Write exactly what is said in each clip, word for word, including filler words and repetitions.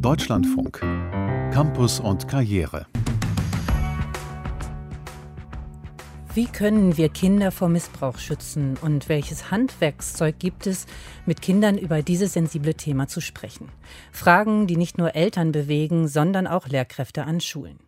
Deutschlandfunk. Campus und Karriere. Wie können wir Kinder vor Missbrauch schützen und welches Handwerkszeug gibt es, mit Kindern über dieses sensible Thema zu sprechen? Fragen, die nicht nur Eltern bewegen, sondern auch Lehrkräfte an Schulen.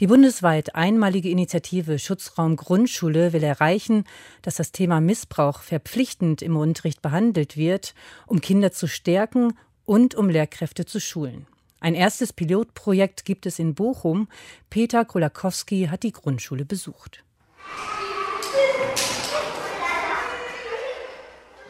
Die bundesweit einmalige Initiative Schutzraum Grundschule will erreichen, dass das Thema Missbrauch verpflichtend im Unterricht behandelt wird, um Kinder zu stärken und um Lehrkräfte zu schulen. Ein erstes Pilotprojekt gibt es in Bochum. Peter Kolakowski hat die Grundschule besucht.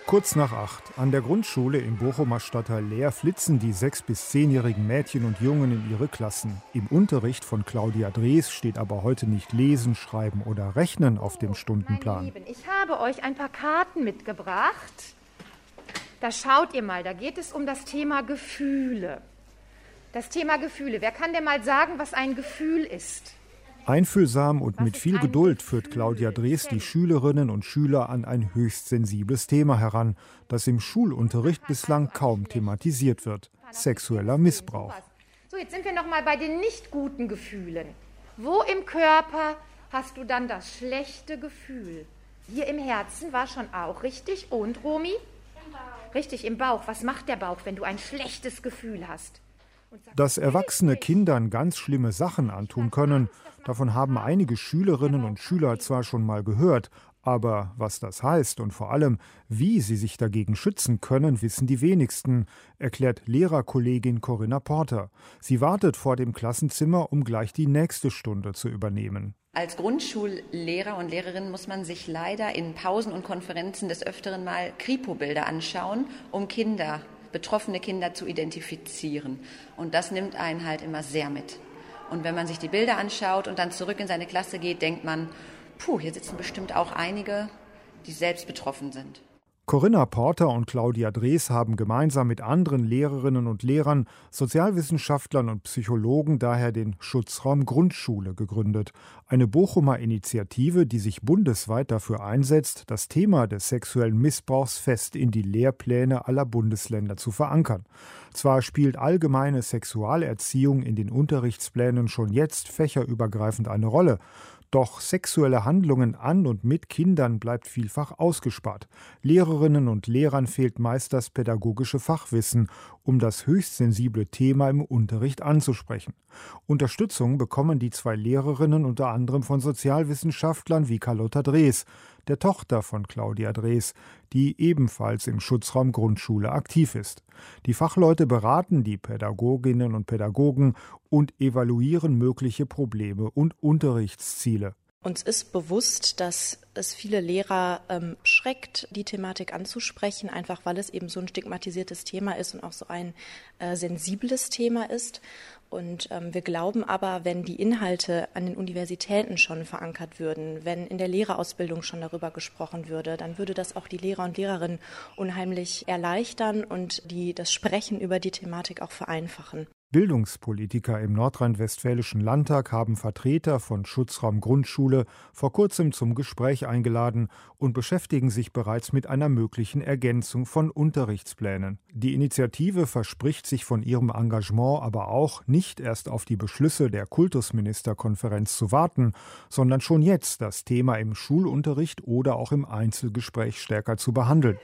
Kurz nach acht an der Grundschule im Bochumer Stadtteil Leer flitzen die sechs- bis zehnjährigen Mädchen und Jungen in ihre Klassen. Im Unterricht von Claudia Drees steht aber heute nicht Lesen, Schreiben oder Rechnen auf dem Stundenplan. Meine Lieben, ich habe euch ein paar Karten mitgebracht. Da schaut ihr mal, da geht es um das Thema Gefühle. Das Thema Gefühle. Wer kann denn mal sagen, was ein Gefühl ist? Einfühlsam und mit viel Geduld führt Claudia Drees die Schülerinnen und Schüler an ein höchst sensibles Thema heran, das im Schulunterricht bislang kaum thematisiert wird: sexueller Missbrauch. So, jetzt sind wir noch mal bei den nicht guten Gefühlen. Wo im Körper hast du dann das schlechte Gefühl? Hier im Herzen war schon auch richtig. Und, Romy? Richtig, im Bauch. Was macht der Bauch, wenn du ein schlechtes Gefühl hast? Dass erwachsene Kindern ganz schlimme Sachen antun können, davon haben einige Schülerinnen und Schüler zwar schon mal gehört, aber was das heißt und vor allem, wie sie sich dagegen schützen können, wissen die wenigsten, erklärt Lehrerkollegin Corinna Porter. Sie wartet vor dem Klassenzimmer, um gleich die nächste Stunde zu übernehmen. Als Grundschullehrer und Lehrerin muss man sich leider in Pausen und Konferenzen des Öfteren mal Kripo-Bilder anschauen, um Kinder, betroffene Kinder zu identifizieren. Und das nimmt einen halt immer sehr mit. Und wenn man sich die Bilder anschaut und dann zurück in seine Klasse geht, denkt man, puh, hier sitzen bestimmt auch einige, die selbst betroffen sind. Corinna Porter und Claudia Drees haben gemeinsam mit anderen Lehrerinnen und Lehrern, Sozialwissenschaftlern und Psychologen daher den Schutzraum Grundschule gegründet. Eine Bochumer Initiative, die sich bundesweit dafür einsetzt, das Thema des sexuellen Missbrauchs fest in die Lehrpläne aller Bundesländer zu verankern. Zwar spielt allgemeine Sexualerziehung in den Unterrichtsplänen schon jetzt fächerübergreifend eine Rolle, doch sexuelle Handlungen an und mit Kindern bleibt vielfach ausgespart. Lehrerinnen und Lehrern fehlt meist das pädagogische Fachwissen, um das höchst sensible Thema im Unterricht anzusprechen. Unterstützung bekommen die zwei Lehrerinnen unter anderem von Sozialwissenschaftlern wie Carlotta Drees, der Tochter von Claudia Drees, die ebenfalls im Schutzraum Grundschule aktiv ist. Die Fachleute beraten die Pädagoginnen und Pädagogen und evaluieren mögliche Probleme und Unterrichtsziele. Uns ist bewusst, dass es viele Lehrer ähm, schreckt, die Thematik anzusprechen, einfach weil es eben so ein stigmatisiertes Thema ist und auch so ein äh, sensibles Thema ist. Und ähm, wir glauben aber, wenn die Inhalte an den Universitäten schon verankert würden, wenn in der Lehrerausbildung schon darüber gesprochen würde, dann würde das auch die Lehrer und Lehrerinnen unheimlich erleichtern und die, das Sprechen über die Thematik auch vereinfachen. Bildungspolitiker im nordrhein-westfälischen Landtag haben Vertreter von Schutzraum Grundschule vor kurzem zum Gespräch eingeladen und beschäftigen sich bereits mit einer möglichen Ergänzung von Unterrichtsplänen. Die Initiative verspricht sich von ihrem Engagement aber auch, nicht erst auf die Beschlüsse der Kultusministerkonferenz zu warten, sondern schon jetzt das Thema im Schulunterricht oder auch im Einzelgespräch stärker zu behandeln.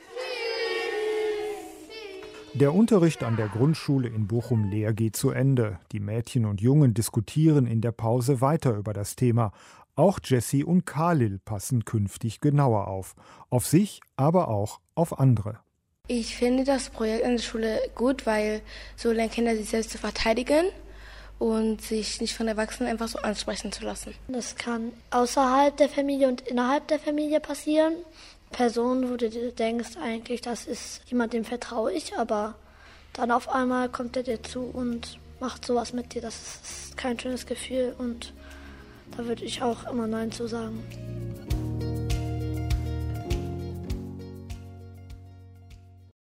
Der Unterricht an der Grundschule in Bochum-Leer geht zu Ende. Die Mädchen und Jungen diskutieren in der Pause weiter über das Thema. Auch Jessie und Khalil passen künftig genauer auf. Auf sich, aber auch auf andere. Ich finde das Projekt an der Schule gut, weil so lernen Kinder sich selbst zu verteidigen und sich nicht von Erwachsenen einfach so ansprechen zu lassen. Das kann außerhalb der Familie und innerhalb der Familie passieren. Person, wo du denkst eigentlich, das ist jemand, dem vertraue ich, aber dann auf einmal kommt er dir zu und macht sowas mit dir. Das ist kein schönes Gefühl und da würde ich auch immer Nein zu sagen.